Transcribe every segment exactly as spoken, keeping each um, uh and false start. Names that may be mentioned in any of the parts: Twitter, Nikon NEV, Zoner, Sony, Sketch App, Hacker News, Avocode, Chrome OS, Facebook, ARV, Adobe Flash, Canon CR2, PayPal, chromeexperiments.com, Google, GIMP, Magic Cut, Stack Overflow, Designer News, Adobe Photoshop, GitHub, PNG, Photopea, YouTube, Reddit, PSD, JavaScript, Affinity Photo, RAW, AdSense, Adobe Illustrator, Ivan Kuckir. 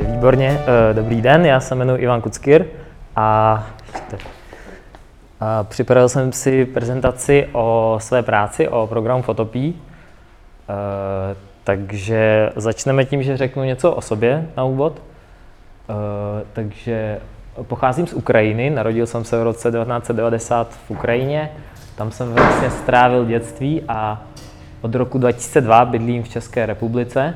Ještě výborně. Dobrý den, já se jmenuji Ivan Kuckir a připravil jsem si prezentaci o své práci, o programu Photopea. Takže začneme tím, že řeknu něco o sobě na úvod. Takže pocházím z Ukrajiny, narodil jsem se v roce devatenáct set devadesát v Ukrajině. Tam jsem vlastně strávil dětství a od roku dva tisíce dva bydlím v České republice.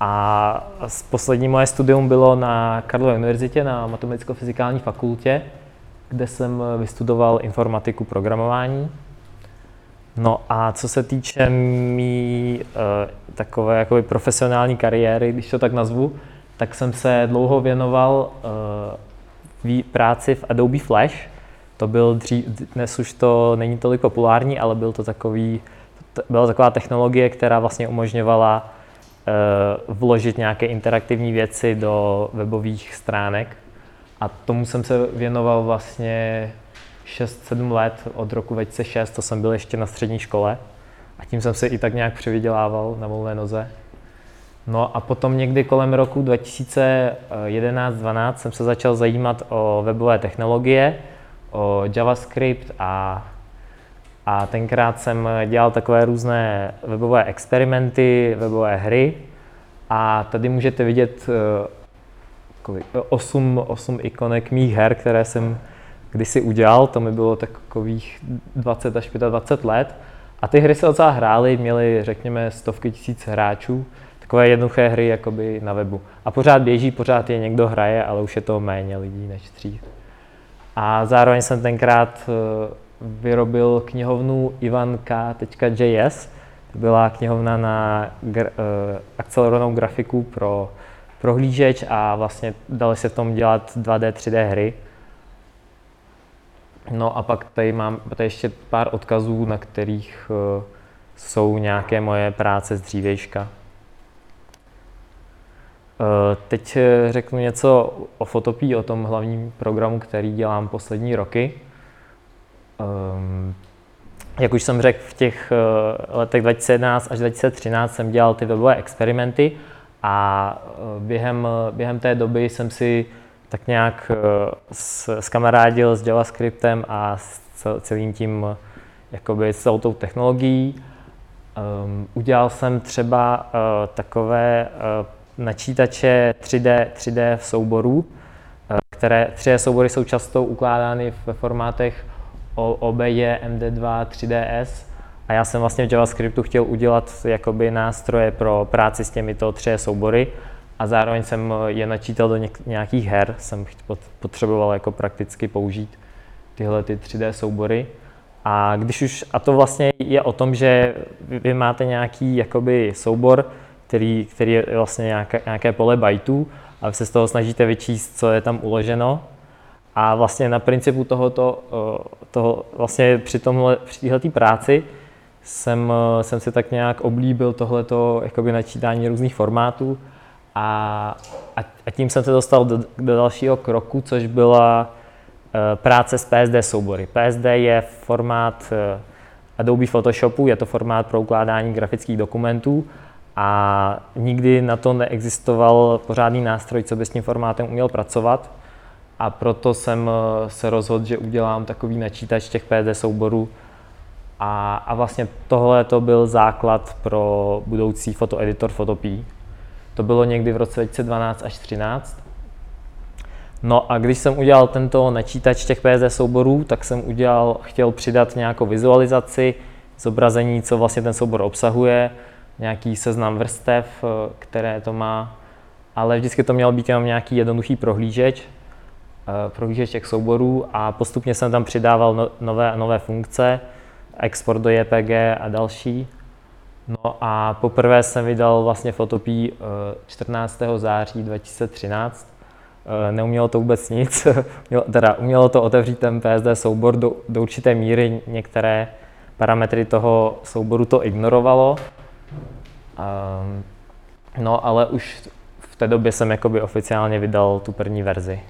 A poslední moje studium bylo na Karlově univerzitě, na matematicko-fyzikální fakultě, kde jsem vystudoval informatiku programování. No a co se týče mý e, takové jakoby profesionální kariéry, když to tak nazvu, tak jsem se dlouho věnoval e, práci v Adobe Flash. To byl dřív, dnes už to není tolik populární, ale byl to takový, byla taková technologie, která vlastně umožňovala vložit nějaké interaktivní věci do webových stránek. A tomu jsem se věnoval vlastně šest sedm let, od roku dva tisíce šest, to jsem byl ještě na střední škole. A tím jsem se i tak nějak přivydělával na volné noze. No a potom někdy kolem roku dva tisíce jedenáct dvanáct jsem se začal zajímat o webové technologie, o JavaScript a A tenkrát jsem dělal takové různé webové experimenty, webové hry. A tady můžete vidět osm ikonek mých her, které jsem kdysi udělal. To mi bylo takových dvacet až dvacet pět let. A ty hry se docela hrály, měly, řekněme, stovky tisíc hráčů. Takové jednoduché hry jakoby na webu. A pořád běží, pořád je někdo hraje, ale už je to méně lidí než dřív. A zároveň jsem tenkrát vyrobil knihovnu Ivanka tečka džej es. To byla knihovna na gra- akcelerovanou grafiku pro prohlížeč a vlastně dali se v tom dělat dvě dé, tři dé hry. No a pak tady mám tady ještě pár odkazů, na kterých jsou nějaké moje práce z dřívějška. Teď řeknu něco o Photopea, o tom hlavním programu, který dělám poslední roky. Um, jak už jsem řekl, v těch uh, letech dva tisíce jedenáct až dva tisíce třináct jsem dělal ty webové experimenty a uh, během, během té doby jsem si tak nějak uh, skamarádil s JavaScriptem a s celým tím, jakoby s celou tou technologií. Um, udělal jsem třeba uh, takové uh, načítače tři dé, tři dé souborů, uh, které tři dé soubory jsou často ukládány ve formátech O B J, M D dva, tři D S a já jsem vlastně v JavaScriptu chtěl udělat jakoby nástroje pro práci s těmito třemi soubory a zároveň jsem je načítal do něk- nějakých her, jsem potřeboval jako prakticky použít tyhle ty tři dé soubory. A když už, a to vlastně je o tom, že vy máte nějaký jakoby soubor, který, který je vlastně nějaké, nějaké pole bytů a vy se z toho snažíte vyčíst, co je tam uloženo. A vlastně na principu tohoto, toho, vlastně při tomhle, při této práci jsem, jsem si tak nějak oblíbil tohleto jakoby načítání různých formátů a, a tím jsem se dostal do, do dalšího kroku, což byla práce s P S D soubory. P S D je formát Adobe Photoshopu, je to formát pro ukládání grafických dokumentů a nikdy na to neexistoval pořádný nástroj, co by s tím formátem uměl pracovat. A proto jsem se rozhodl, že udělám takový načítač těch P S D souborů. A, a vlastně tohle to byl základ pro budoucí fotoeditor Photopea. To bylo někdy v roce dvacet dvanáct až třináct. No a když jsem udělal tento načítač těch P S D souborů, tak jsem udělal, chtěl přidat nějakou vizualizaci, zobrazení, co vlastně ten soubor obsahuje, nějaký seznam vrstev, které to má, ale vždycky to měl být jenom nějaký jednoduchý prohlížeč. prohlížeč těch souborů a postupně jsem tam přidával no, nové a nové funkce, export do J P G a další. No a poprvé jsem vydal vlastně Photopea čtrnáctého září dva tisíce třináct. Neumělo to vůbec nic, teda umělo to otevřít ten P S D soubor do, do určité míry, některé parametry toho souboru to ignorovalo. No ale už v té době jsem jakoby oficiálně vydal tu první verzi.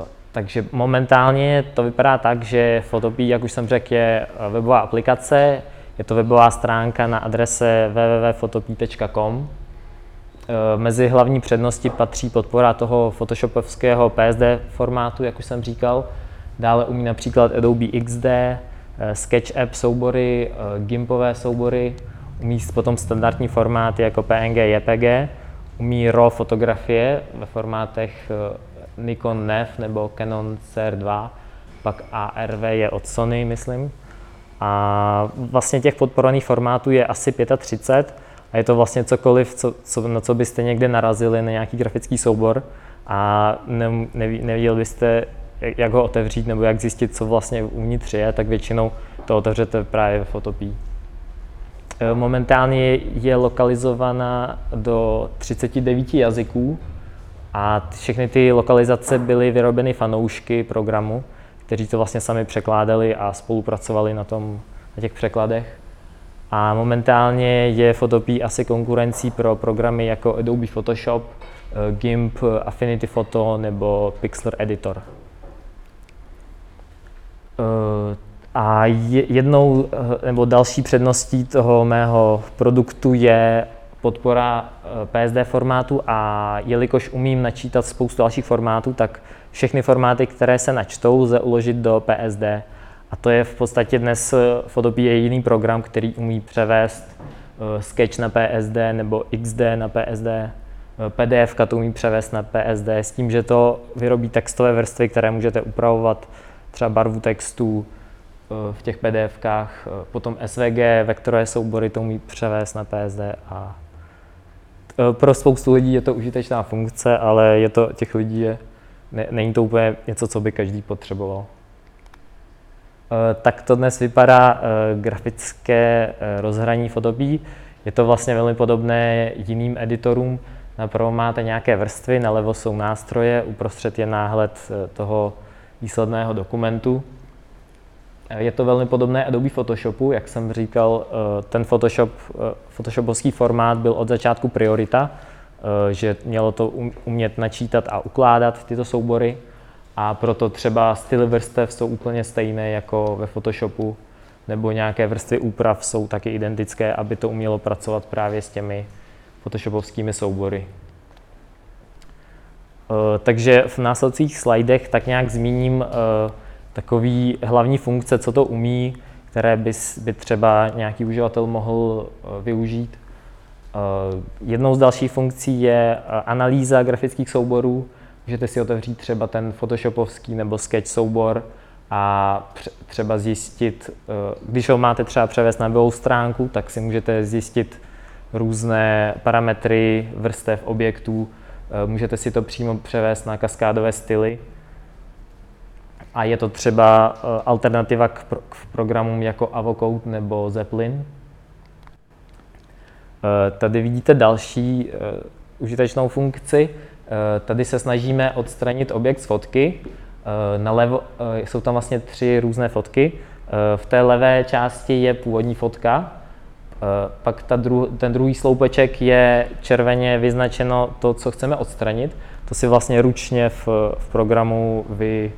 Uh, takže momentálně to vypadá tak, že Photopea, jak už jsem řekl, je webová aplikace, je to webová stránka na adrese w w w tečka photopea tečka com Mezi hlavní přednosti patří podpora toho photoshopovského P S D formátu, jak už jsem říkal. Dále umí například Adobe X D, Sketch App soubory, gimpové soubory, umí potom standardní formáty jako P N G, J P G, umí RAW fotografie ve formátech Nikon N E V nebo Canon C R dva, pak A R V je od Sony, myslím. A vlastně těch podporovaných formátů je asi třicet pět a je to vlastně cokoliv, co, co, no co byste někde narazili na nějaký grafický soubor a ne, neví, nevěděli byste, jak ho otevřít nebo jak zjistit, co vlastně uvnitř je, tak většinou to otevřete právě ve Photopea. Momentálně je lokalizována do třiceti devíti jazyků a všechny ty lokalizace byly vyrobeny fanoušky programu, kteří to vlastně sami překládali a spolupracovali na, tom, na těch překladech. A momentálně je Photopea asi konkurencí pro programy jako Adobe Photoshop, GIMP, Affinity Photo nebo Pixlr Editor. A jednou nebo další předností toho mého produktu je podpora P S D formátu, a jelikož umím načítat spoustu dalších formátů, tak všechny formáty, které se načtou, lze uložit do P S D. A to je v podstatě dnes Photopea je jiný program, který umí převést Sketch na P S D nebo X D na P S D. P D F to umí převést na P S D s tím, že to vyrobí textové vrstvy, které můžete upravovat, třeba barvu textů v těch P D F kách. Potom S V G, vektorové soubory, to umí převést na P S D. A pro spoustu lidí je to užitečná funkce, ale je to, těch lidí je, ne, není to úplně něco, co by každý potřeboval. Tak to dnes vypadá grafické rozhraní Photopea. Je to vlastně velmi podobné jiným editorům. Napravo máte nějaké vrstvy, nalevo jsou nástroje, uprostřed je náhled toho výsledného dokumentu. Je to velmi podobné Adobe Photoshopu, jak jsem říkal, ten Photoshop, photoshopovský formát byl od začátku priorita, že mělo to umět načítat a ukládat tyto soubory, a proto třeba styly vrstev jsou úplně stejné jako ve Photoshopu, nebo nějaké vrstvy úprav jsou taky identické, aby to umělo pracovat právě s těmi photoshopovskými soubory. Takže v následujících slidech tak nějak zmíním takový hlavní funkce, co to umí, které by, by třeba nějaký uživatel mohl využít. Jednou z dalších funkcí je analýza grafických souborů. Můžete si otevřít třeba ten photoshopovský nebo sketch soubor a třeba zjistit, když ho máte třeba převést na webovou stránku, tak si můžete zjistit různé parametry vrstev objektů. Můžete si to přímo převést na kaskádové styly. A je to třeba alternativa k, pro, k programům jako Avocode nebo Zeppelin. Tady vidíte další uh, užitečnou funkci. Uh, tady se snažíme odstranit objekt z fotky. Uh, nalevo, uh, jsou tam vlastně tři různé fotky. Uh, v té levé části je původní fotka. Uh, pak ta dru, ten druhý sloupeček je červeně vyznačeno to, co chceme odstranit. To si vlastně ručně v, v programu vy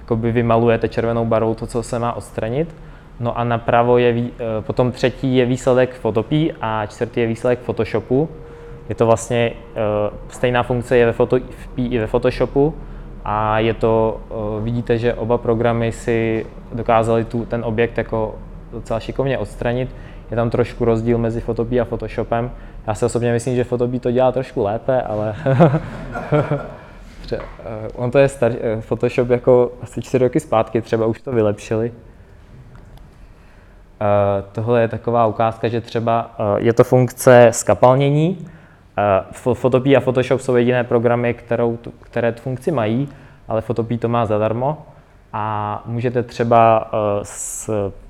jakoby vymalujete červenou barvou to, co se má odstranit. No a napravo je, potom třetí je výsledek Photopea a čtvrtý je výsledek Photoshopu. Je to vlastně stejná funkce je ve Photopea i ve Photoshopu a je to, vidíte, že oba programy si dokázali tu, ten objekt jako docela šikovně odstranit. Je tam trošku rozdíl mezi Photopea a Photoshopem. Já si osobně myslím, že Photopea to dělá trošku lépe, ale... On to je star, Photoshop jako asi čtyři roky zpátky, třeba už to vylepšili. Tohle je taková ukázka, že třeba je to funkce skapalnění. Photopea a Photoshop jsou jediné programy, kterou, které tu funkci mají, ale Photopea to má zadarmo. A můžete třeba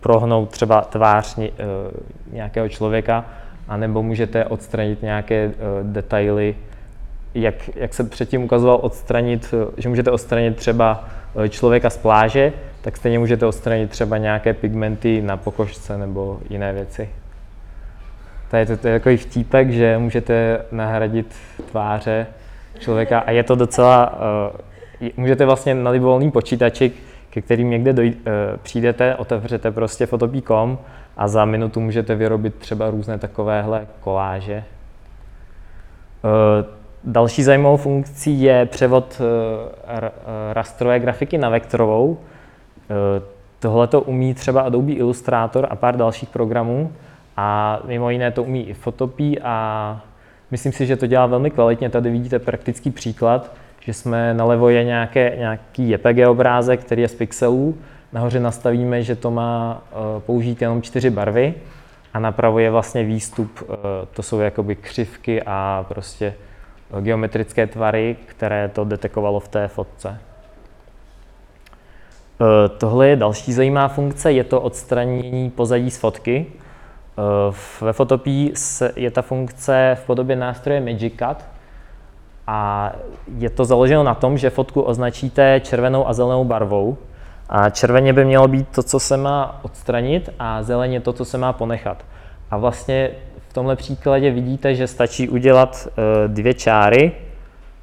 prohnout třeba tvář nějakého člověka, anebo můžete odstranit nějaké detaily. Jak, jak jsem předtím ukazoval, odstranit, že můžete odstranit třeba člověka z pláže, tak stejně můžete odstranit třeba nějaké pigmenty na pokožce nebo jiné věci. Tady to, to je takový vtípek, že můžete nahradit tváře člověka a je to docela... Uh, můžete vlastně na libovolný počítači, ke kterým někde dojde, uh, přijdete, otevřete prostě photopea tečka com a za minutu můžete vyrobit třeba různé takovéhle koláže. Další zajímavou funkcí je převod rastrové grafiky na vektorovou. Tohle to umí třeba Adobe Illustrator a pár dalších programů. A mimo jiné to umí i Photopea a myslím si, že to dělá velmi kvalitně. Tady vidíte praktický příklad, že jsme nalevo je nějaké, nějaký J P G obrázek, který je z pixelů. Nahoře nastavíme, že to má použít jenom čtyři barvy a napravo je vlastně výstup. To jsou jakoby křivky a prostě geometrické tvary, které to detekovalo v té fotce. Tohle je další zajímavá funkce, je to odstranění pozadí z fotky. Ve Photopea je ta funkce v podobě nástroje Magic Cut a je to založeno na tom, že fotku označíte červenou a zelenou barvou. A červeně by mělo být to, co se má odstranit, a zeleně to, co se má ponechat. A vlastně v tomhle příkladě vidíte, že stačí udělat dvě čáry,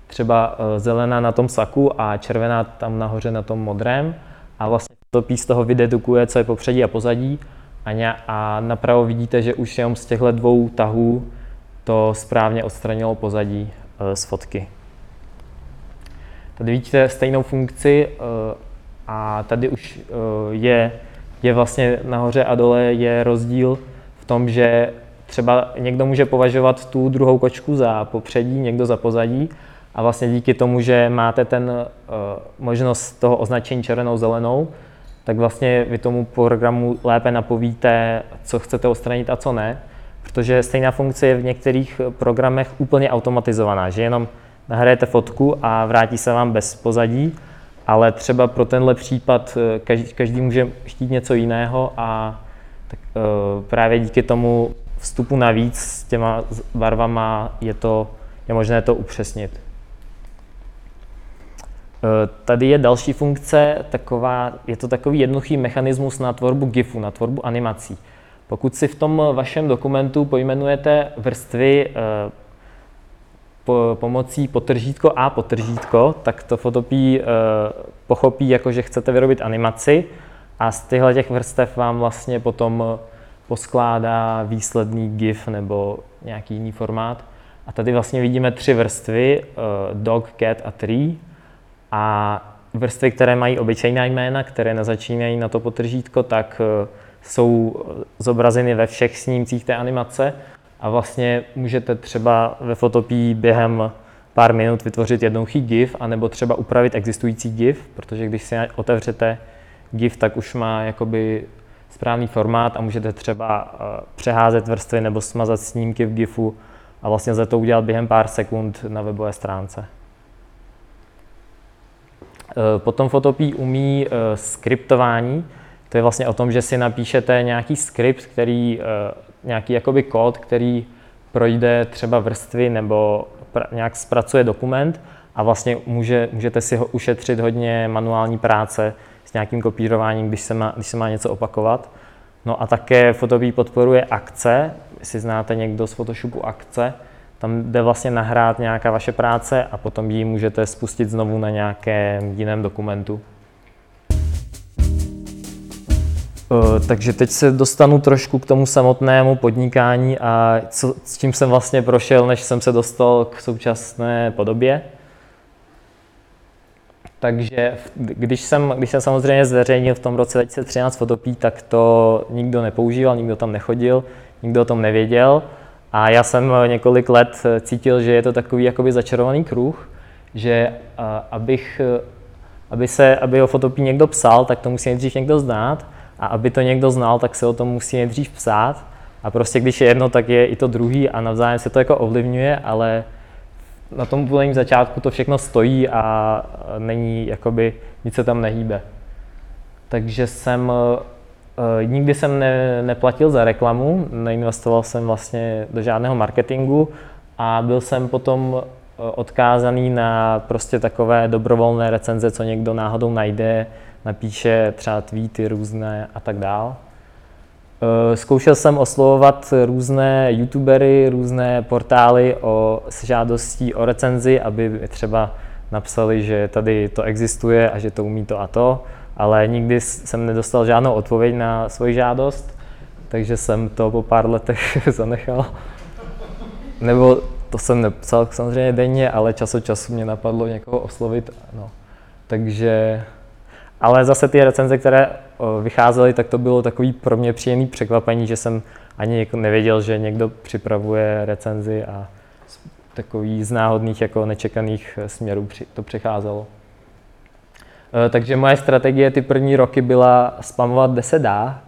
třeba zelená na tom saku a červená tam nahoře na tom modrém. A vlastně Photopea z toho vydedukuje, co je popředí a pozadí. A napravo vidíte, že už jenom z těchto dvou tahů to správně odstranilo pozadí z fotky. Tady vidíte stejnou funkci a tady už je, je vlastně nahoře a dole je rozdíl v tom, že třeba někdo může považovat tu druhou kočku za popředí, někdo za pozadí a vlastně díky tomu, že máte ten možnost toho označení červenou, zelenou, tak vlastně vy tomu programu lépe napovíte, co chcete odstranit a co ne, protože stejná funkce je v některých programech úplně automatizovaná, že jenom nahrajete fotku a vrátí se vám bez pozadí, ale třeba pro tenhle případ každý, každý může chtít něco jiného a tak, právě díky tomu vstupu navíc s těma barvama je, to, je možné to upřesnit. Tady je další funkce, taková, je to takový jednoduchý mechanismus na tvorbu GIFu, na tvorbu animací. Pokud si v tom vašem dokumentu pojmenujete vrstvy eh, po, pomocí potržítko a potržítko, tak to Photopea eh, pochopí, jako že chcete vyrobit animaci a z těchto těch vrstev vám vlastně potom poskládá výsledný GIF nebo nějaký jiný formát. A tady vlastně vidíme tři vrstvy, eh, dog, cat a tree. A vrstvy, které mají obyčejná jména, které nezačínají na to potržítko, tak jsou zobrazeny ve všech snímcích té animace a vlastně můžete třeba ve Photopea během pár minut vytvořit jednoduchý GIF anebo třeba upravit existující GIF, protože když si otevřete GIF, tak už má jakoby správný formát a můžete třeba přeházet vrstvy nebo smazat snímky v GIFu a vlastně za to udělat během pár sekund na webové stránce. Potom Photopea umí skriptování, to je vlastně o tom, že si napíšete nějaký skript, který, nějaký jakoby kód, který projde třeba vrstvy nebo nějak zpracuje dokument a vlastně může, můžete si ho ušetřit hodně manuální práce s nějakým kopírováním, když se má, když se má něco opakovat. No a také Photopea podporuje akce, jestli znáte někdo z Photoshopu akce, tam jde vlastně nahrát nějaká vaše práce a potom ji můžete spustit znovu na nějakém jiném dokumentu. Takže teď se dostanu trošku k tomu samotnému podnikání a co, s čím jsem vlastně prošel, než jsem se dostal k současné podobě. Takže když jsem, když jsem samozřejmě zveřejnil v tom roce dva tisíce třináct Photopea, tak to nikdo nepoužíval, nikdo tam nechodil, nikdo o tom nevěděl. A já jsem několik let cítil, že je to takový jakoby začarovaný kruh, že abych, aby, se, aby o Photopea někdo psal, tak to musí nejdřív někdo znát a aby to někdo znal, tak se o tom musí nejdřív psát a prostě když je jedno, tak je i to druhý a navzájem se to jako ovlivňuje, ale na tom úplném začátku to všechno stojí a není jakoby, nic se tam nehýbe. Takže jsem nikdy jsem ne, neplatil za reklamu, neinvestoval jsem vlastně do žádného marketingu a byl jsem potom odkázaný na prostě takové dobrovolné recenze, co někdo náhodou najde, napíše třeba tweety různé a tak dál. Zkoušel jsem oslovovat různé youtubery, různé portály o, s žádostí o recenzi, aby třeba napsali, že tady to existuje a že to umí to a to. Ale nikdy jsem nedostal žádnou odpověď na svoji žádost, takže jsem to po pár letech zanechal. Nebo to jsem nepsal samozřejmě denně, ale čas od času mě napadlo někoho oslovit. No. Takže, ale zase ty recenze, které vycházely, tak to bylo takový pro mě příjemný překvapení, že jsem ani nevěděl, že někdo připravuje recenzi a takový z náhodných jako nečekaných směrů to přecházelo. Takže moje strategie ty první roky byla spamovat, kde se dá,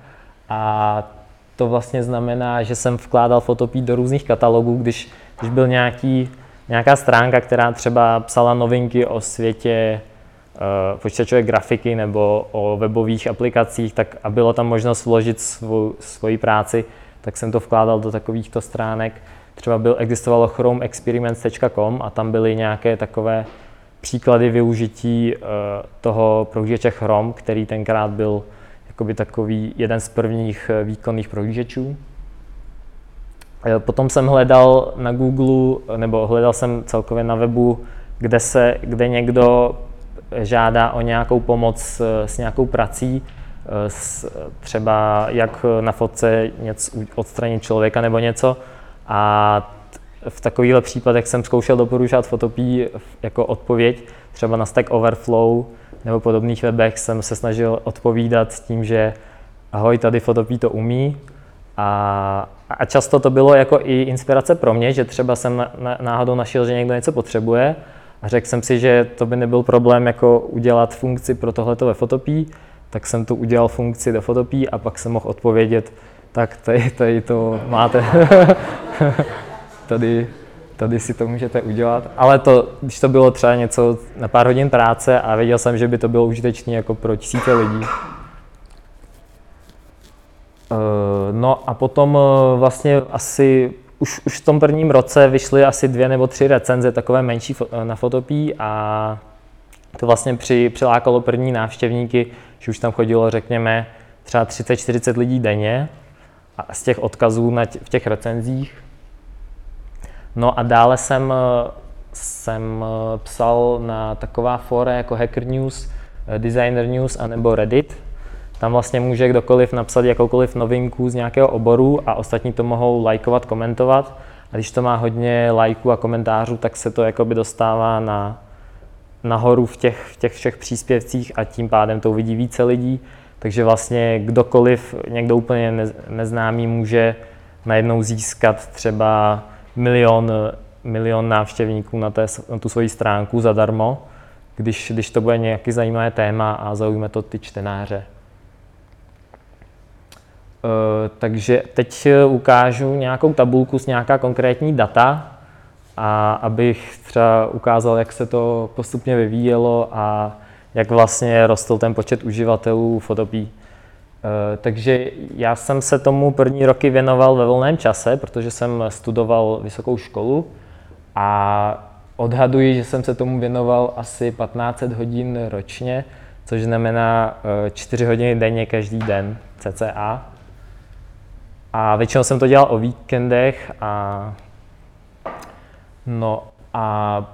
a to vlastně znamená, že jsem vkládal Photopea do různých katalogů, když, když byl nějaký, nějaká stránka, která třeba psala novinky o světě uh, počítačové grafiky nebo o webových aplikacích, tak a bylo tam možnost vložit svou, svoji práci, tak jsem to vkládal do takovýchto stránek. Třeba byl, existovalo chrome experiments tečka com a tam byly nějaké takové příklady využití uh, toho prohlížeče Chrome, který tenkrát byl jakoby takový jeden z prvních výkonných prohlížečů. Potom jsem hledal na Google, nebo hledal jsem celkově na webu, kde, se, kde někdo žádá o nějakou pomoc s nějakou prací, s, třeba jak na fotce něco odstranit člověka nebo něco. A v takovýchto případech jsem zkoušel doporučovat Photopea jako odpověď, třeba na Stack Overflow nebo podobných webech jsem se snažil odpovídat s tím, že ahoj, tady Photopea to umí. A, a často to bylo jako i inspirace pro mě, že třeba jsem na, na, náhodou našel, že někdo něco potřebuje a řekl jsem si, že to by nebyl problém jako udělat funkci pro tohleto ve Photopea, tak jsem tu udělal funkci do Photopea a pak jsem mohl odpovědět, tak tady, tady to máte. Tady, tady si to můžete udělat, ale to, když to bylo třeba něco na pár hodin práce a věděl jsem, že by to bylo užitečné jako pro tisíce lidí. No a potom vlastně asi už, už v tom prvním roce vyšly asi dvě nebo tři recenze takové menší na Photopea a to vlastně při, přilákalo první návštěvníky, že už tam chodilo řekněme třeba třicet čtyřicet lidí denně a z těch odkazů na tě, v těch recenzích. No a dále jsem, jsem psal na taková fóra jako Hacker News, Designer News a nebo Reddit. Tam vlastně může kdokoliv napsat jakoukoliv novinku z nějakého oboru a ostatní to mohou lajkovat, komentovat. A když to má hodně lajků a komentářů, tak se to jakoby dostává na, nahoru v těch, v těch všech příspěvcích a tím pádem to uvidí více lidí. Takže vlastně kdokoliv, někdo úplně ne, neznámý, může najednou získat třeba Milion, milion návštěvníků na, té, na tu svoji stránku zadarmo, když, když to bude nějaký zajímavé téma a zaujme to ty čtenáře. E, takže teď ukážu nějakou tabulku s nějaká konkrétní data, a abych třeba ukázal, jak se to postupně vyvíjelo a jak vlastně rostl ten počet uživatelů Photopea. Takže já jsem se tomu první roky věnoval ve volném čase, protože jsem studoval vysokou školu a odhaduji, že jsem se tomu věnoval asi patnáct set hodin ročně, což znamená čtyři hodiny denně každý den cca. A většinou jsem to dělal o víkendech a no a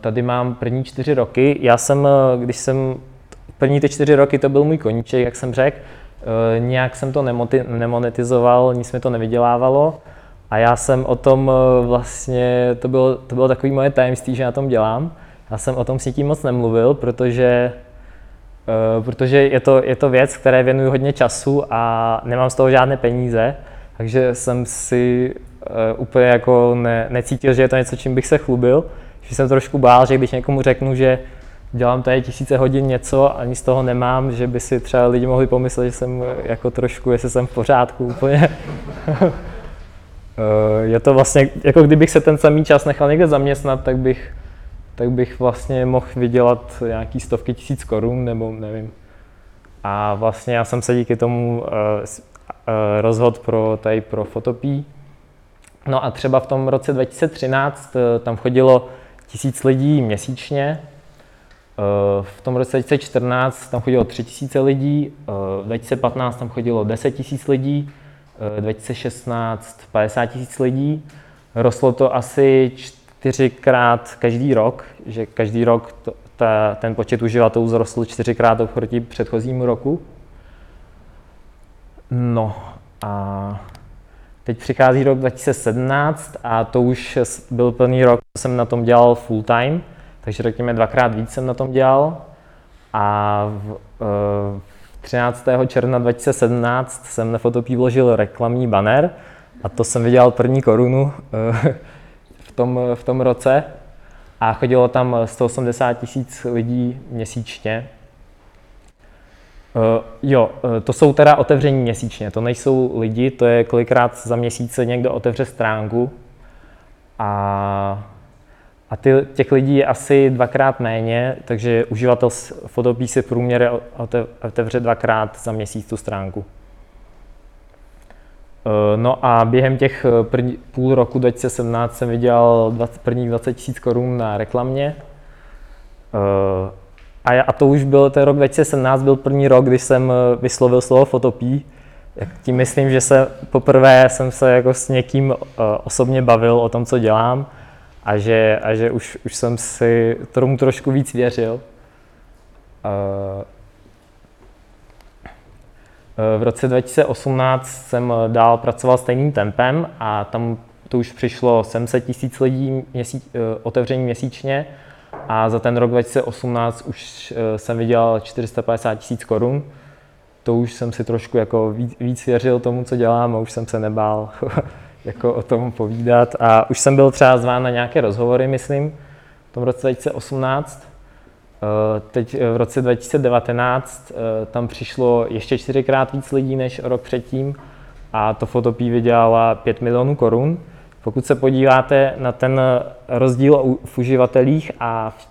tady mám první čtyři roky. Já jsem, když jsem první ty čtyři roky to byl můj koníček, jak jsem řekl. Uh, nějak jsem to nemonetizoval, nic mi to nevydělávalo a já jsem o tom uh, vlastně, to bylo, to bylo takový moje tajemství, že na tom dělám. Já jsem o tom s nikým moc nemluvil, protože, uh, protože je, to, je to věc, které věnuju hodně času a nemám z toho žádné peníze, takže jsem si uh, úplně jako ne, necítil, že je to něco, čím bych se chlubil. Že jsem trošku bál, že když někomu řeknu, že dělám tady tisíce hodin něco a nic z toho nemám, že by si třeba lidi mohli pomyslet, že jsem jako trošku, jestli jsem v pořádku úplně. Je to vlastně, jako kdybych se ten samý čas nechal někde zaměstnat, tak bych, tak bych vlastně mohl vydělat nějaký stovky tisíc korun, nebo nevím. A vlastně já jsem se díky tomu rozhodl pro, tady pro Photopea. No a třeba v tom roce dva tisíce třináct tam chodilo tisíc lidí měsíčně. V tom roce dva tisíce čtrnáct tam chodilo tři tisíce lidí, v dva tisíce patnáct tam chodilo deset tisíc lidí, v dva tisíce šestnáct padesát tisíc lidí. Rostlo to asi čtyřikrát každý rok, že každý rok to, ta, ten počet uživatelů zrostl čtyřikrát oproti předchozímu roku. No a Teď přichází rok dva tisíce sedmnáct a to už byl plný rok, jsem na tom dělal full time, takže řekněme dvakrát víc jsem na tom dělal. A v, v třináctého června dva tisíce sedmnáct jsem na Photopea vložil reklamní banner a to jsem vydělal první korunu v tom, v tom roce. A chodilo tam sto osmdesát tisíc lidí měsíčně. Uh, jo, to jsou teda otevření měsíčně, to nejsou lidi, to je kolikrát za měsíc někdo otevře stránku a, a ty, těch lidí je asi dvakrát méně, takže uživatel Photopea si průměrně otevře dvakrát za měsíc tu stránku. Uh, no a během těch první, půl roku dva tisíce sedmnáct jsem vydělal prvních dvacet tisíc korun na reklamě. Uh, A, já, a to už byl, ten rok dva tisíce sedmnáct byl první rok, když jsem vyslovil slovo Photopea. Tím myslím, že se poprvé jsem se jako s někým osobně bavil o tom, co dělám a že, a že už, už jsem si tomu trošku víc věřil. V roce dva tisíce osmnáct jsem dál pracoval stejným tempem a tam to už přišlo sedm set tisíc lidí měsíč, otevření měsíčně. A za ten rok dva tisíce osmnáct už jsem vydělal čtyři sta padesát tisíc korun. To už jsem si trošku jako víc věřil tomu, co dělám a už jsem se nebál jako o tom povídat. A už jsem byl třeba zván na nějaké rozhovory, myslím, v tom roce dva tisíce osmnáct. Teď v roce dva tisíce devatenáct tam přišlo ještě čtyřikrát víc lidí než rok předtím a to Photopea vydělala pět milionů korun. Pokud se podíváte na ten rozdíl v uživatelích a v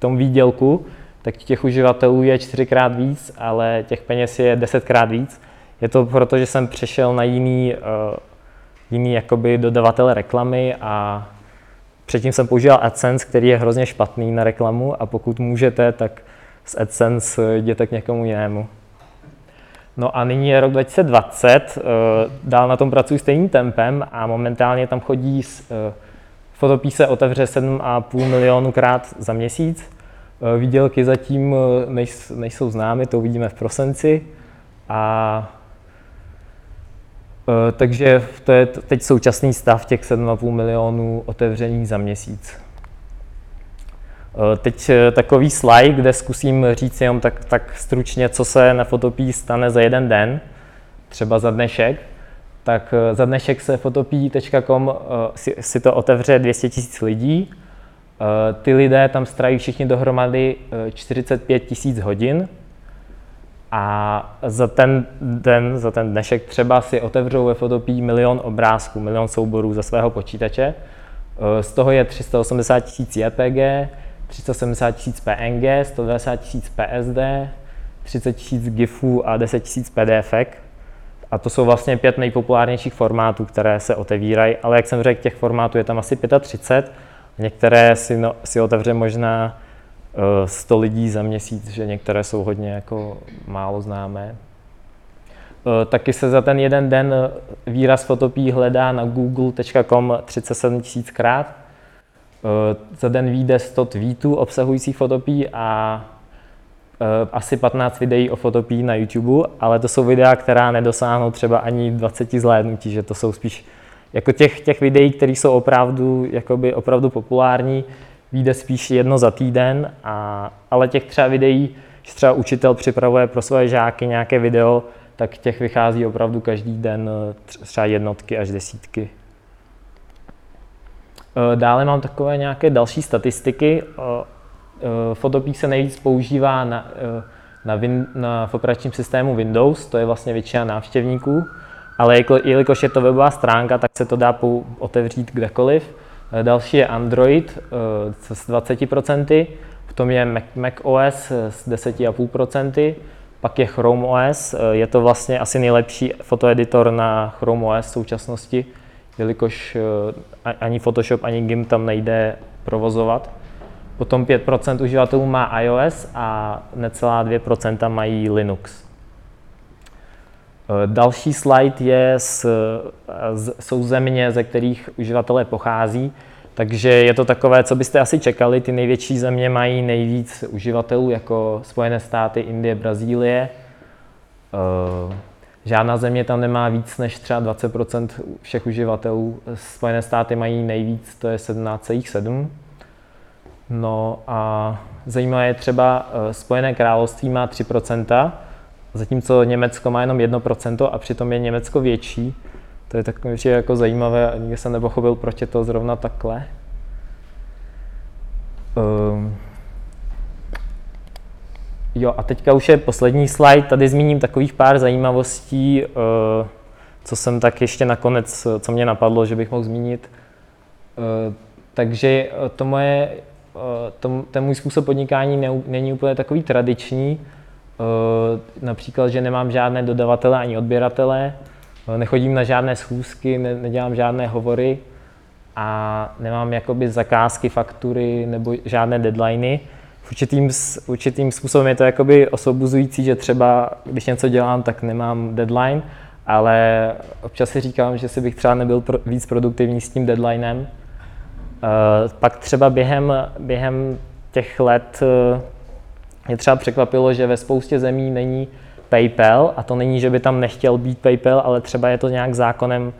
tom výdělku, tak těch uživatelů je čtyřikrát víc, ale těch peněz je desetkrát víc. Je to proto, že jsem přešel na jiný, uh, jiný jakoby dodavatel reklamy a předtím jsem používal AdSense, který je hrozně špatný na reklamu a pokud můžete, tak z AdSense jděte k někomu jinému. No a nyní je rok dva tisíce dvacet, dál na tom pracuji stejným tempem a momentálně tam chodí, Photopea se otevře sedm a půl milionu krát za měsíc. Výdělky zatím nejsou známy, to uvidíme v prosinci. A, takže to je teď současný stav těch sedm a půl milionu otevření za měsíc. Teď takový slide, kde zkusím říct jenom tak, tak stručně, co se na Photopea stane za jeden den, třeba za dnešek. Tak za dnešek se photopea tečka com si, si to otevře dvě stě tisíc lidí. Ty lidé tam stráví všichni dohromady čtyřicet pět tisíc hodin. A za ten den, za ten dnešek třeba si otevřou ve Photopea milion obrázků, milion souborů za svého počítače. Z toho je tři sta osmdesát tisíc J P G, tři sta sedmdesát tisíc P N G, sto devadesát tisíc P S D, třicet tisíc GIFů a deset tisíc P D F ek. A to jsou vlastně pět nejpopulárnějších formátů, které se otevírají, ale jak jsem řekl, těch formátů je tam asi třicet pět. Některé si, no, si otevře možná uh, sto lidí za měsíc, že některé jsou hodně jako málo známé. Uh, taky se za ten jeden den výraz Photopea hledá na google tečka com třicet sedm tisíc krát. Za den vyjde sto tweetů obsahujících Photopea a e, asi patnáct videí o Photopea na YouTube, ale to jsou videa, která nedosáhnou třeba ani dvacet zhlédnutí, že to jsou spíš jako těch, těch videí, které jsou opravdu, jakoby opravdu populární, vyjde spíš jedno za týden, a, ale těch třeba videí, že třeba učitel připravuje pro své žáky nějaké video, tak těch vychází opravdu každý den třeba jednotky až desítky. Dále mám takové nějaké další statistiky. Photopea se nejvíc používá na, na, win, na, v operačním systému Windows, to je vlastně většina návštěvníků, ale jelikož je to webová stránka, tak se to dá pou, otevřít kdekoliv. Další je Android s dvacet procent, potom je Mac, Mac O S s deset celá pět procent, pak je Chrome O S, je to vlastně asi nejlepší fotoeditor na Chrome O S v současnosti, jelikož ani Photoshop, ani GIMP tam nejde provozovat. Potom pět procent uživatelů má iOS a necelá dvě procenta mají Linux. Další slide je z, z, jsou země, ze kterých uživatelé pochází, takže je to takové, co byste asi čekali. Ty největší země mají nejvíc uživatelů, jako Spojené státy, Indie, Brazílie. Žádná země tam nemá víc než třeba dvacet procent všech uživatelů. Spojené státy mají nejvíc, to je sedmnáct celá sedm. No a zajímavé je třeba Spojené království má tři procenta, zatímco Německo má jenom jedno procento a přitom je Německo větší. To je takové jako zajímavé, nikdy jsem nepochopil, proč je to zrovna takhle. Um. Jo, a teďka už je poslední slide, tady zmíním takových pár zajímavostí, co jsem tak ještě nakonec, co mě napadlo, že bych mohl zmínit. Takže to moje, to, ten můj způsob podnikání ne, není úplně takový tradiční, například, že nemám žádné dodavatele ani odběratele, nechodím na žádné schůzky, ne, nedělám žádné hovory a nemám jakoby zakázky, faktury nebo žádné deadliny. Určitým, určitým způsobem je to jakoby osvobozující, že třeba když něco dělám, tak nemám deadline, ale občas si říkám, že si bych třeba nebyl pro, víc produktivní s tím deadlinem. Uh, pak třeba během, během těch let uh, mě třeba překvapilo, že ve spoustě zemí není PayPal a to není, že by tam nechtěl být PayPal, ale třeba je to nějak zákonem uh,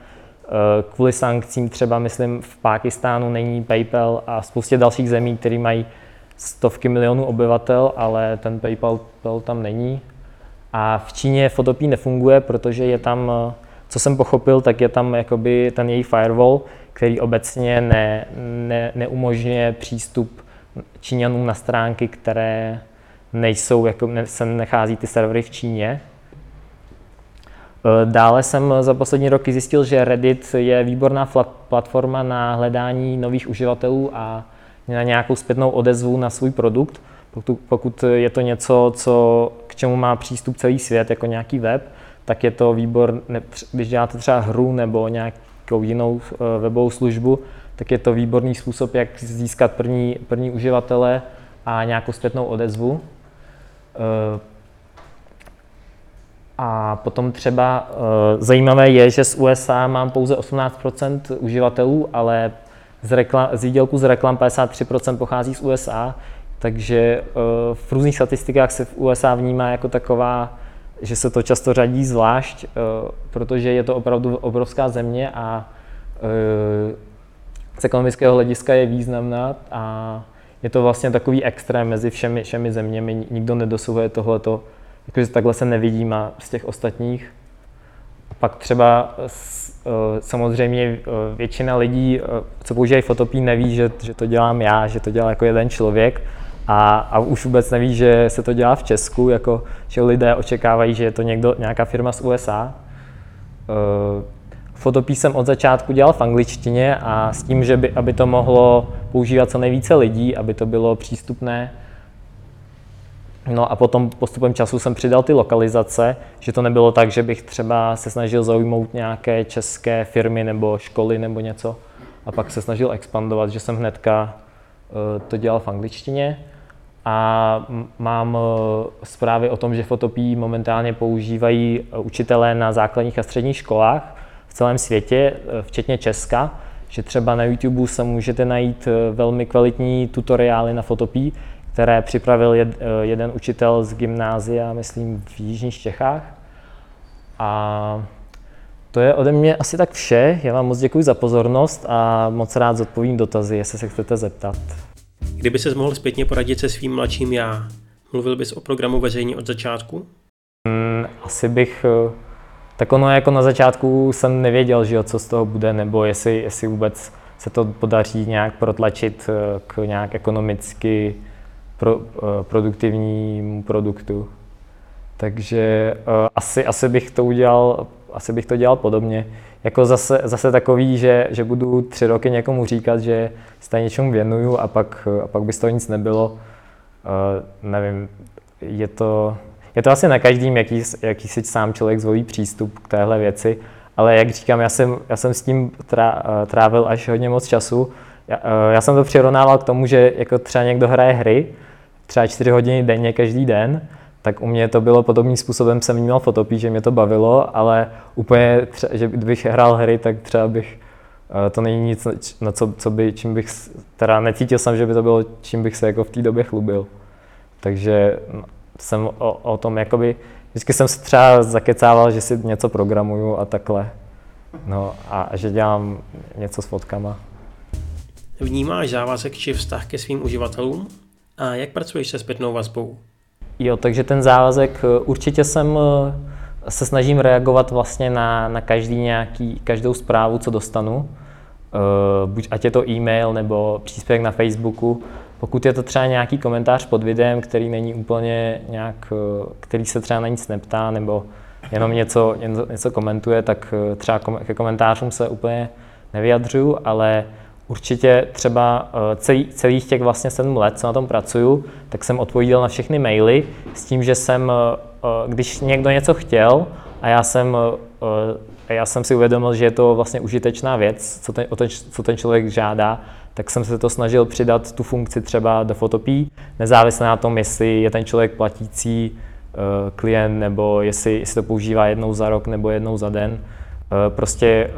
kvůli sankcím, třeba myslím v Pákistánu není PayPal a spoustě dalších zemí, které mají stovky milionů obyvatel, ale ten PayPal tam není. A v Číně Photopea nefunguje, protože je tam, co jsem pochopil, tak je tam jakoby ten její firewall, který obecně ne, ne, neumožňuje přístup Číňanům na stránky, které nejsou, jako se nachází ty servery v Číně. Dále jsem za poslední roky zjistil, že Reddit je výborná platforma na hledání nových uživatelů a na nějakou zpětnou odezvu na svůj produkt, pokud, pokud je to něco, co, k čemu má přístup celý svět, jako nějaký web, tak je to výbor, ne, když děláte třeba hru nebo nějakou jinou webovou službu, tak je to výborný způsob, jak získat první, první uživatele a nějakou zpětnou odezvu. A potom třeba zajímavé je, že z U S A mám pouze osmnáct procent uživatelů, ale Z, reklam, z výdělku z reklam padesát tři procent pochází z U S A, takže v různých statistikách se v U S A vnímá jako taková, že se to často řadí zvlášť, protože je to opravdu obrovská země a z ekonomického hlediska je významná a je to vlastně takový extrém mezi všemi, všemi zeměmi, nikdo nedosahuje tohleto, jakože takhle se nevidímá z těch ostatních. Pak třeba samozřejmě většina lidí, co používají Photopea, neví, že, že to dělám já, že to dělá jako jeden člověk a, a už vůbec neví, že se to dělá v Česku, jako že lidé očekávají, že je to někdo, nějaká firma z U S A. Photopea jsem od začátku dělal v angličtině a s tím, že by, aby to mohlo používat co nejvíce lidí, aby to bylo přístupné. No a potom postupem času jsem přidal ty lokalizace, že to nebylo tak, že bych třeba se snažil zaujmout nějaké české firmy nebo školy nebo něco a pak se snažil expandovat, že jsem hnedka to dělal v angličtině a mám zprávy o tom, že Photopea momentálně používají učitelé na základních a středních školách v celém světě, včetně Česka, že třeba na YouTube se můžete najít velmi kvalitní tutoriály na Photopea, které připravil jed, jeden učitel z gymnázia, myslím, v jižních Čechách. A to je ode mě asi tak vše. Já vám moc děkuji za pozornost a moc rád zodpovím dotazy, jestli se chcete zeptat. Kdyby ses mohl zpětně poradit se svým mladším já, mluvil bys o programu veřejně od začátku? Mm, asi bych... Tak ono jako na začátku jsem nevěděl, že jo, co z toho bude, nebo jestli, jestli vůbec se to podaří nějak protlačit k nějak ekonomicky Pro, produktivnímu produktu. Takže uh, asi, asi, bych to udělal, asi bych to dělal podobně. Jako zase, zase takový, že, že budu tři roky někomu říkat, že se něčemu věnuju a pak, a pak by z toho nic nebylo. Uh, nevím, je to, je to asi na každém, jaký, jaký si sám člověk zvolí přístup k téhle věci. Ale jak říkám, já jsem, já jsem s tím trá, trávil až hodně moc času. Já, já jsem to přirovnával k tomu, že jako třeba někdo hraje hry, třeba čtyři hodiny denně každý den, tak u mě to bylo podobným způsobem, jsem měl Photopea, že mě to bavilo, ale úplně, třeba, že kdybych hrál hry, tak třeba bych, to není nic, no co, co by, čím bych, teda necítil jsem, že by to bylo, čím bych se jako v té době chlubil. Takže jsem o, o tom jakoby, vždycky jsem se třeba zakecával, že si něco programuju a takhle. No a že dělám něco s fotkama. Vnímáš závazek či vztah ke svým uživatelům? A jak pracuješ se zpětnou vazbou? Jo, takže ten závazek, určitě jsem se snažím reagovat vlastně na, na každý nějaký, každou zprávu, co dostanu. Uh, buď ať je to e-mail nebo příspěvek na Facebooku. Pokud je to třeba nějaký komentář pod videem, který není úplně nějak, který se třeba na nic neptá nebo jenom něco, něco komentuje, tak třeba ke komentářům se úplně nevyjadřuju, ale určitě třeba celý, celých těch vlastně sedm let, co na tom pracuju, tak jsem odpovídal na všechny maily s tím, že jsem, když někdo něco chtěl a já jsem, já jsem si uvědomil, že je to vlastně užitečná věc, co ten, co ten člověk žádá, tak jsem se to snažil přidat tu funkci třeba do Photopea, nezávisle na tom, jestli je ten člověk platící klient, nebo jestli, jestli to používá jednou za rok nebo jednou za den. Prostě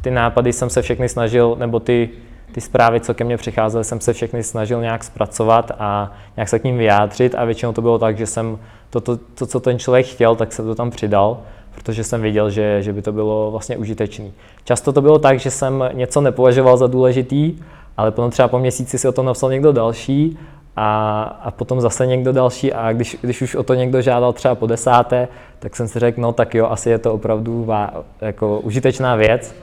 ty nápady jsem se všechny snažil, nebo ty, ty zprávy, co ke mně přicházely, jsem se všechny snažil nějak zpracovat a nějak se k ním vyjádřit a většinou to bylo tak, že jsem to, to, to co ten člověk chtěl, tak jsem to tam přidal, protože jsem viděl, že, že by to bylo vlastně užitečný. Často to bylo tak, že jsem něco nepovažoval za důležitý, ale potom třeba po měsíci si o tom napsal někdo další a, a potom zase někdo další a když, když už o to někdo žádal třeba po desáté, tak jsem si řekl, no tak jo, asi je to opravdu vá, jako užitečná věc.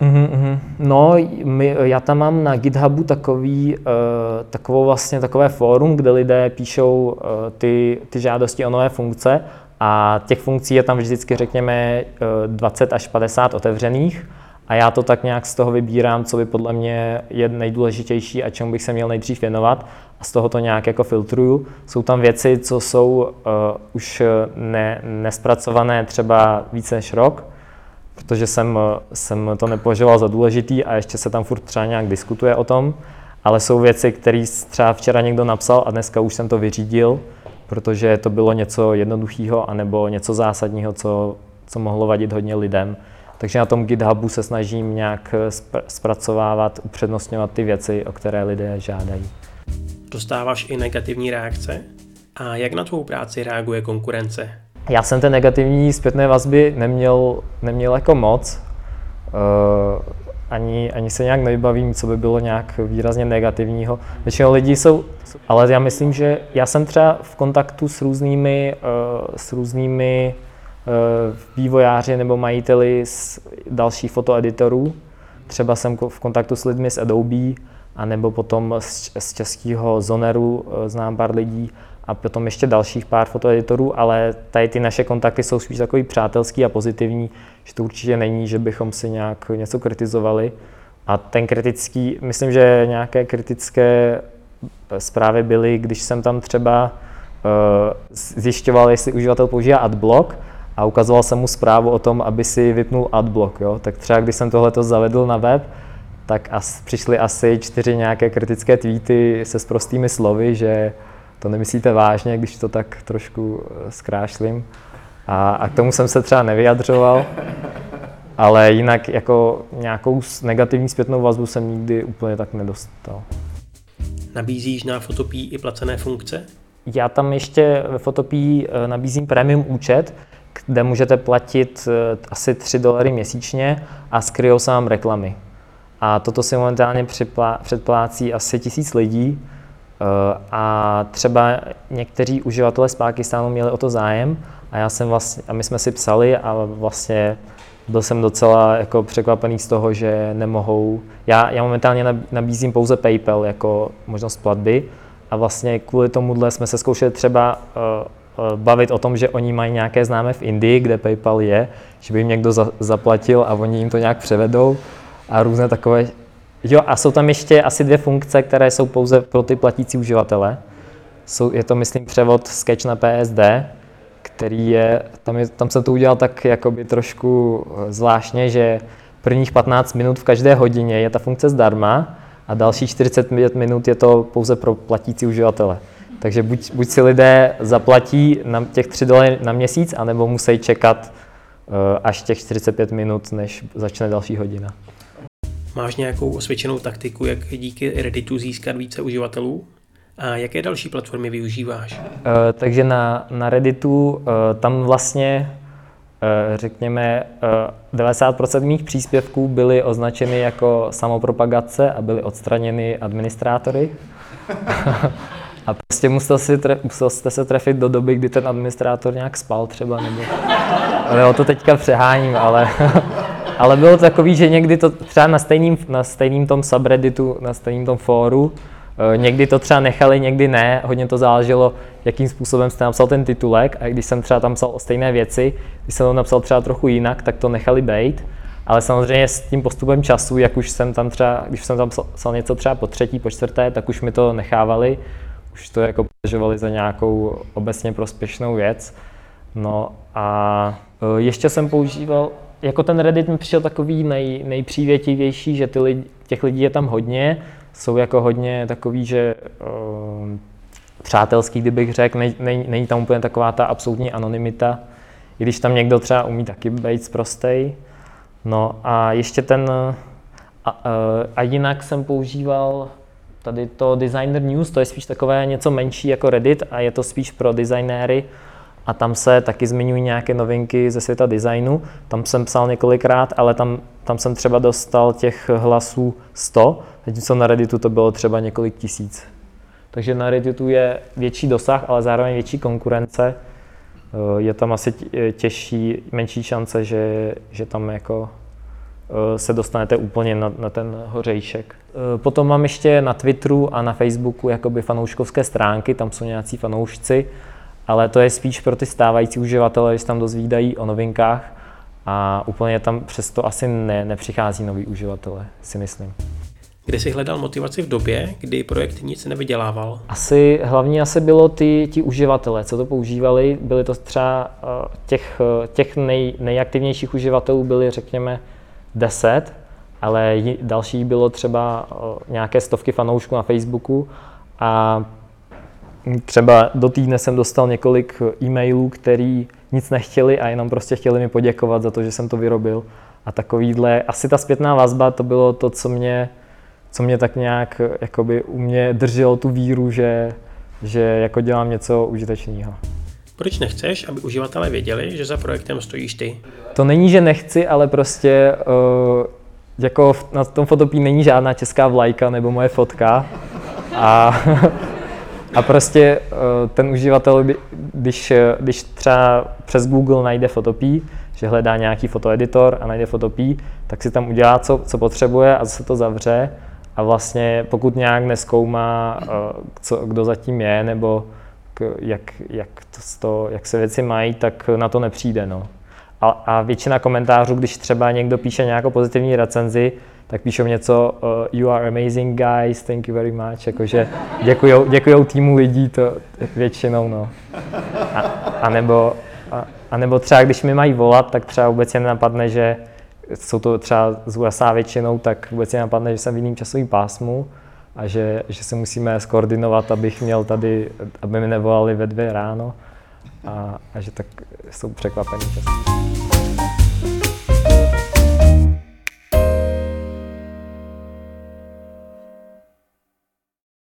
Mm-hmm. No, my, já tam mám na GitHubu takový, uh, takovou vlastně takové fórum, kde lidé píšou uh, ty, ty žádosti o nové funkce a těch funkcí je tam vždycky, řekněme, uh, dvacet až padesát otevřených a já to tak nějak z toho vybírám, co by podle mě je nejdůležitější a čemu bych se měl nejdřív věnovat a z toho to nějak jako filtruju. Jsou tam věci, co jsou uh, už ne, nespracované třeba více než rok, protože jsem, jsem to nepovažoval za důležitý a ještě se tam furt třeba nějak diskutuje o tom, ale jsou věci, které třeba včera někdo napsal a dneska už jsem to vyřídil, protože to bylo něco jednoduchého anebo něco zásadního, co, co mohlo vadit hodně lidem. Takže na tom GitHubu se snažím nějak zpracovávat, upřednostňovat ty věci, o které lidé žádají. Dostáváš i negativní reakce? A jak na tvou práci reaguje konkurence? Já jsem té negativní zpětné vazby neměl, neměl jako moc, uh, ani, ani se nějak nevybavím, co by bylo nějak výrazně negativního. Většinou lidí jsou, ale já myslím, že já jsem třeba v kontaktu s různými, uh, s různými uh, vývojáři nebo majiteli z dalších fotoeditorů. Třeba jsem v kontaktu s lidmi z Adobe, anebo potom z, z českého Zoneru uh, znám pár lidí. A potom ještě dalších pár fotoeditorů, ale tady ty naše kontakty jsou spíš takový přátelský a pozitivní, že to určitě není, že bychom si nějak něco kritizovali. A ten kritický, myslím, že nějaké kritické zprávy byly, když jsem tam třeba uh, zjišťoval, jestli uživatel používá adblock a ukazoval jsem mu zprávu o tom, aby si vypnul adblock. Jo? Tak třeba když jsem tohleto zavedl na web, tak as, přišly asi čtyři nějaké kritické tweety se sprostými slovy, že to nemyslíte vážně, když to tak trošku zkrášlím. A, a k tomu jsem se třeba nevyjadřoval, ale jinak jako nějakou negativní zpětnou vazbu jsem nikdy úplně tak nedostal. Nabízíš na Photopea i placené funkce? Já tam ještě ve Photopea nabízím premium účet, kde můžete platit asi tři dolary měsíčně a skryjou se vám reklamy. A toto si momentálně připlá, předplácí asi tisíc lidí, a třeba někteří uživatelé z Pákistánu měli o to zájem a já jsem vlastně, a my jsme si psali a vlastně byl jsem docela jako překvapený z toho, že nemohou. Já, já momentálně nabízím pouze PayPal jako možnost platby a vlastně kvůli tomuhle jsme se zkoušeli třeba uh, uh, bavit o tom, že oni mají nějaké známé v Indii, kde PayPal je, že by jim někdo za, zaplatil a oni jim to nějak převedou a různé takové. Jo, a jsou tam ještě asi dvě funkce, které jsou pouze pro ty platící uživatele. Jsou, je to, myslím, převod Sketch na P S D, který je tam, je, tam jsem to udělal tak jakoby trošku zvláštně, že prvních patnáct minut v každé hodině je ta funkce zdarma a dalších čtyřicet pět minut je to pouze pro platící uživatele. Takže buď, buď si lidé zaplatí na těch tři dolarů na měsíc, anebo musí čekat uh, až těch čtyřicet pět minut, než začne další hodina. Máš nějakou osvědčenou taktiku, jak díky Redditu získat více uživatelů? A jaké další platformy využíváš? Uh, takže na, na Redditu, uh, tam vlastně, uh, řekněme, uh, devadesát procent mých příspěvků byly označeny jako samopropagace a byly odstraněny administrátory. A prostě musel, si tref, musel jste se trefit do doby, kdy ten administrátor nějak spal třeba, nebo... Jo, to teďka přeháním, ale... Ale bylo takový, že někdy to třeba na stejným, na stejným tom subredditu, na stejným tom fóru, někdy to třeba nechali, někdy ne, hodně to záleželo, jakým způsobem jste napsal ten titulek, a když jsem třeba tam psal o stejné věci, když jsem to napsal třeba trochu jinak, tak to nechali bejt, ale samozřejmě s tím postupem času, jak už jsem tam třeba, když jsem tam psal něco třeba po třetí, po čtvrté, tak už mi to nechávali, už to jako považovali za nějakou obecně prospěšnou věc. No a ještě jsem používal, jako ten Reddit mi přišel takový nej, nejpřívětivější, že ty lidi, těch lidí je tam hodně, jsou jako hodně takový, že um, přátelský, kdybych řekl, ne, ne, není tam úplně taková ta absolutní anonymita, i když tam někdo třeba umí taky být sprostej. No a ještě ten, a, a jinak jsem používal tady to Designer News, to je spíš takové něco menší jako Reddit a je to spíš pro designéry. A tam se taky zmiňují nějaké novinky ze světa designu. Tam jsem psal několikrát, ale tam, tam jsem třeba dostal těch hlasů sto, zatímco na Redditu to bylo třeba několik tisíc. Takže na Redditu je větší dosah, ale zároveň větší konkurence. Je tam asi těžší, menší šance, že, že tam jako se dostanete úplně na, na ten hořejšek. Potom mám ještě na Twitteru a na Facebooku jakoby fanouškovské stránky, tam jsou nějací fanoušci. Ale to je spíš pro ty stávající uživatele, když tam dozvídají o novinkách a úplně tam přesto asi ne, nepřichází noví uživatelé, si myslím. Kde jsi hledal motivaci v době, kdy projekt nic nevydělával? Asi, hlavně asi bylo ty, ti uživatelé, co to používali, byli to třeba těch, těch nej, nejaktivnějších uživatelů byly řekněme deset, ale další bylo třeba nějaké stovky fanoušků na Facebooku a třeba do týdne jsem dostal několik e-mailů, který nic nechtěli a jenom prostě chtěli mi poděkovat za to, že jsem to vyrobil. A takovýhle, asi ta zpětná vazba, to bylo to, co mě, co mě tak nějak jakoby u mě drželo tu víru, že, že jako dělám něco užitečného. Proč nechceš, aby uživatelé věděli, že za projektem stojíš ty? To není, že nechci, ale prostě uh, jako na tom Photopea není žádná česká vlajka nebo moje fotka. A A prostě ten uživatel, když, když třeba přes Google najde Photopea, že hledá nějaký fotoeditor a najde Photopea, tak si tam udělá, co, co potřebuje a zase to zavře. A vlastně pokud nějak nezkoumá, co, kdo zatím je, nebo jak, jak, to, jak se věci mají, tak na to nepřijde. No. A, a většina komentářů, když třeba někdo píše nějakou pozitivní recenzi, tak píšou něco, uh, you are amazing guys, thank you very much, jakože děkujou, děkujou týmu lidí, to většinou, no. A, a, nebo, a, a nebo třeba, když mi mají volat, tak třeba vůbec je nenapadne, že jsou to třeba z U S A většinou, tak vůbec je napadne, že jsem v jiném časovém pásmu a že, že se musíme skoordinovat, abych měl tady, aby mi nevolali ve dvě ráno a, a že tak jsou překvapení často.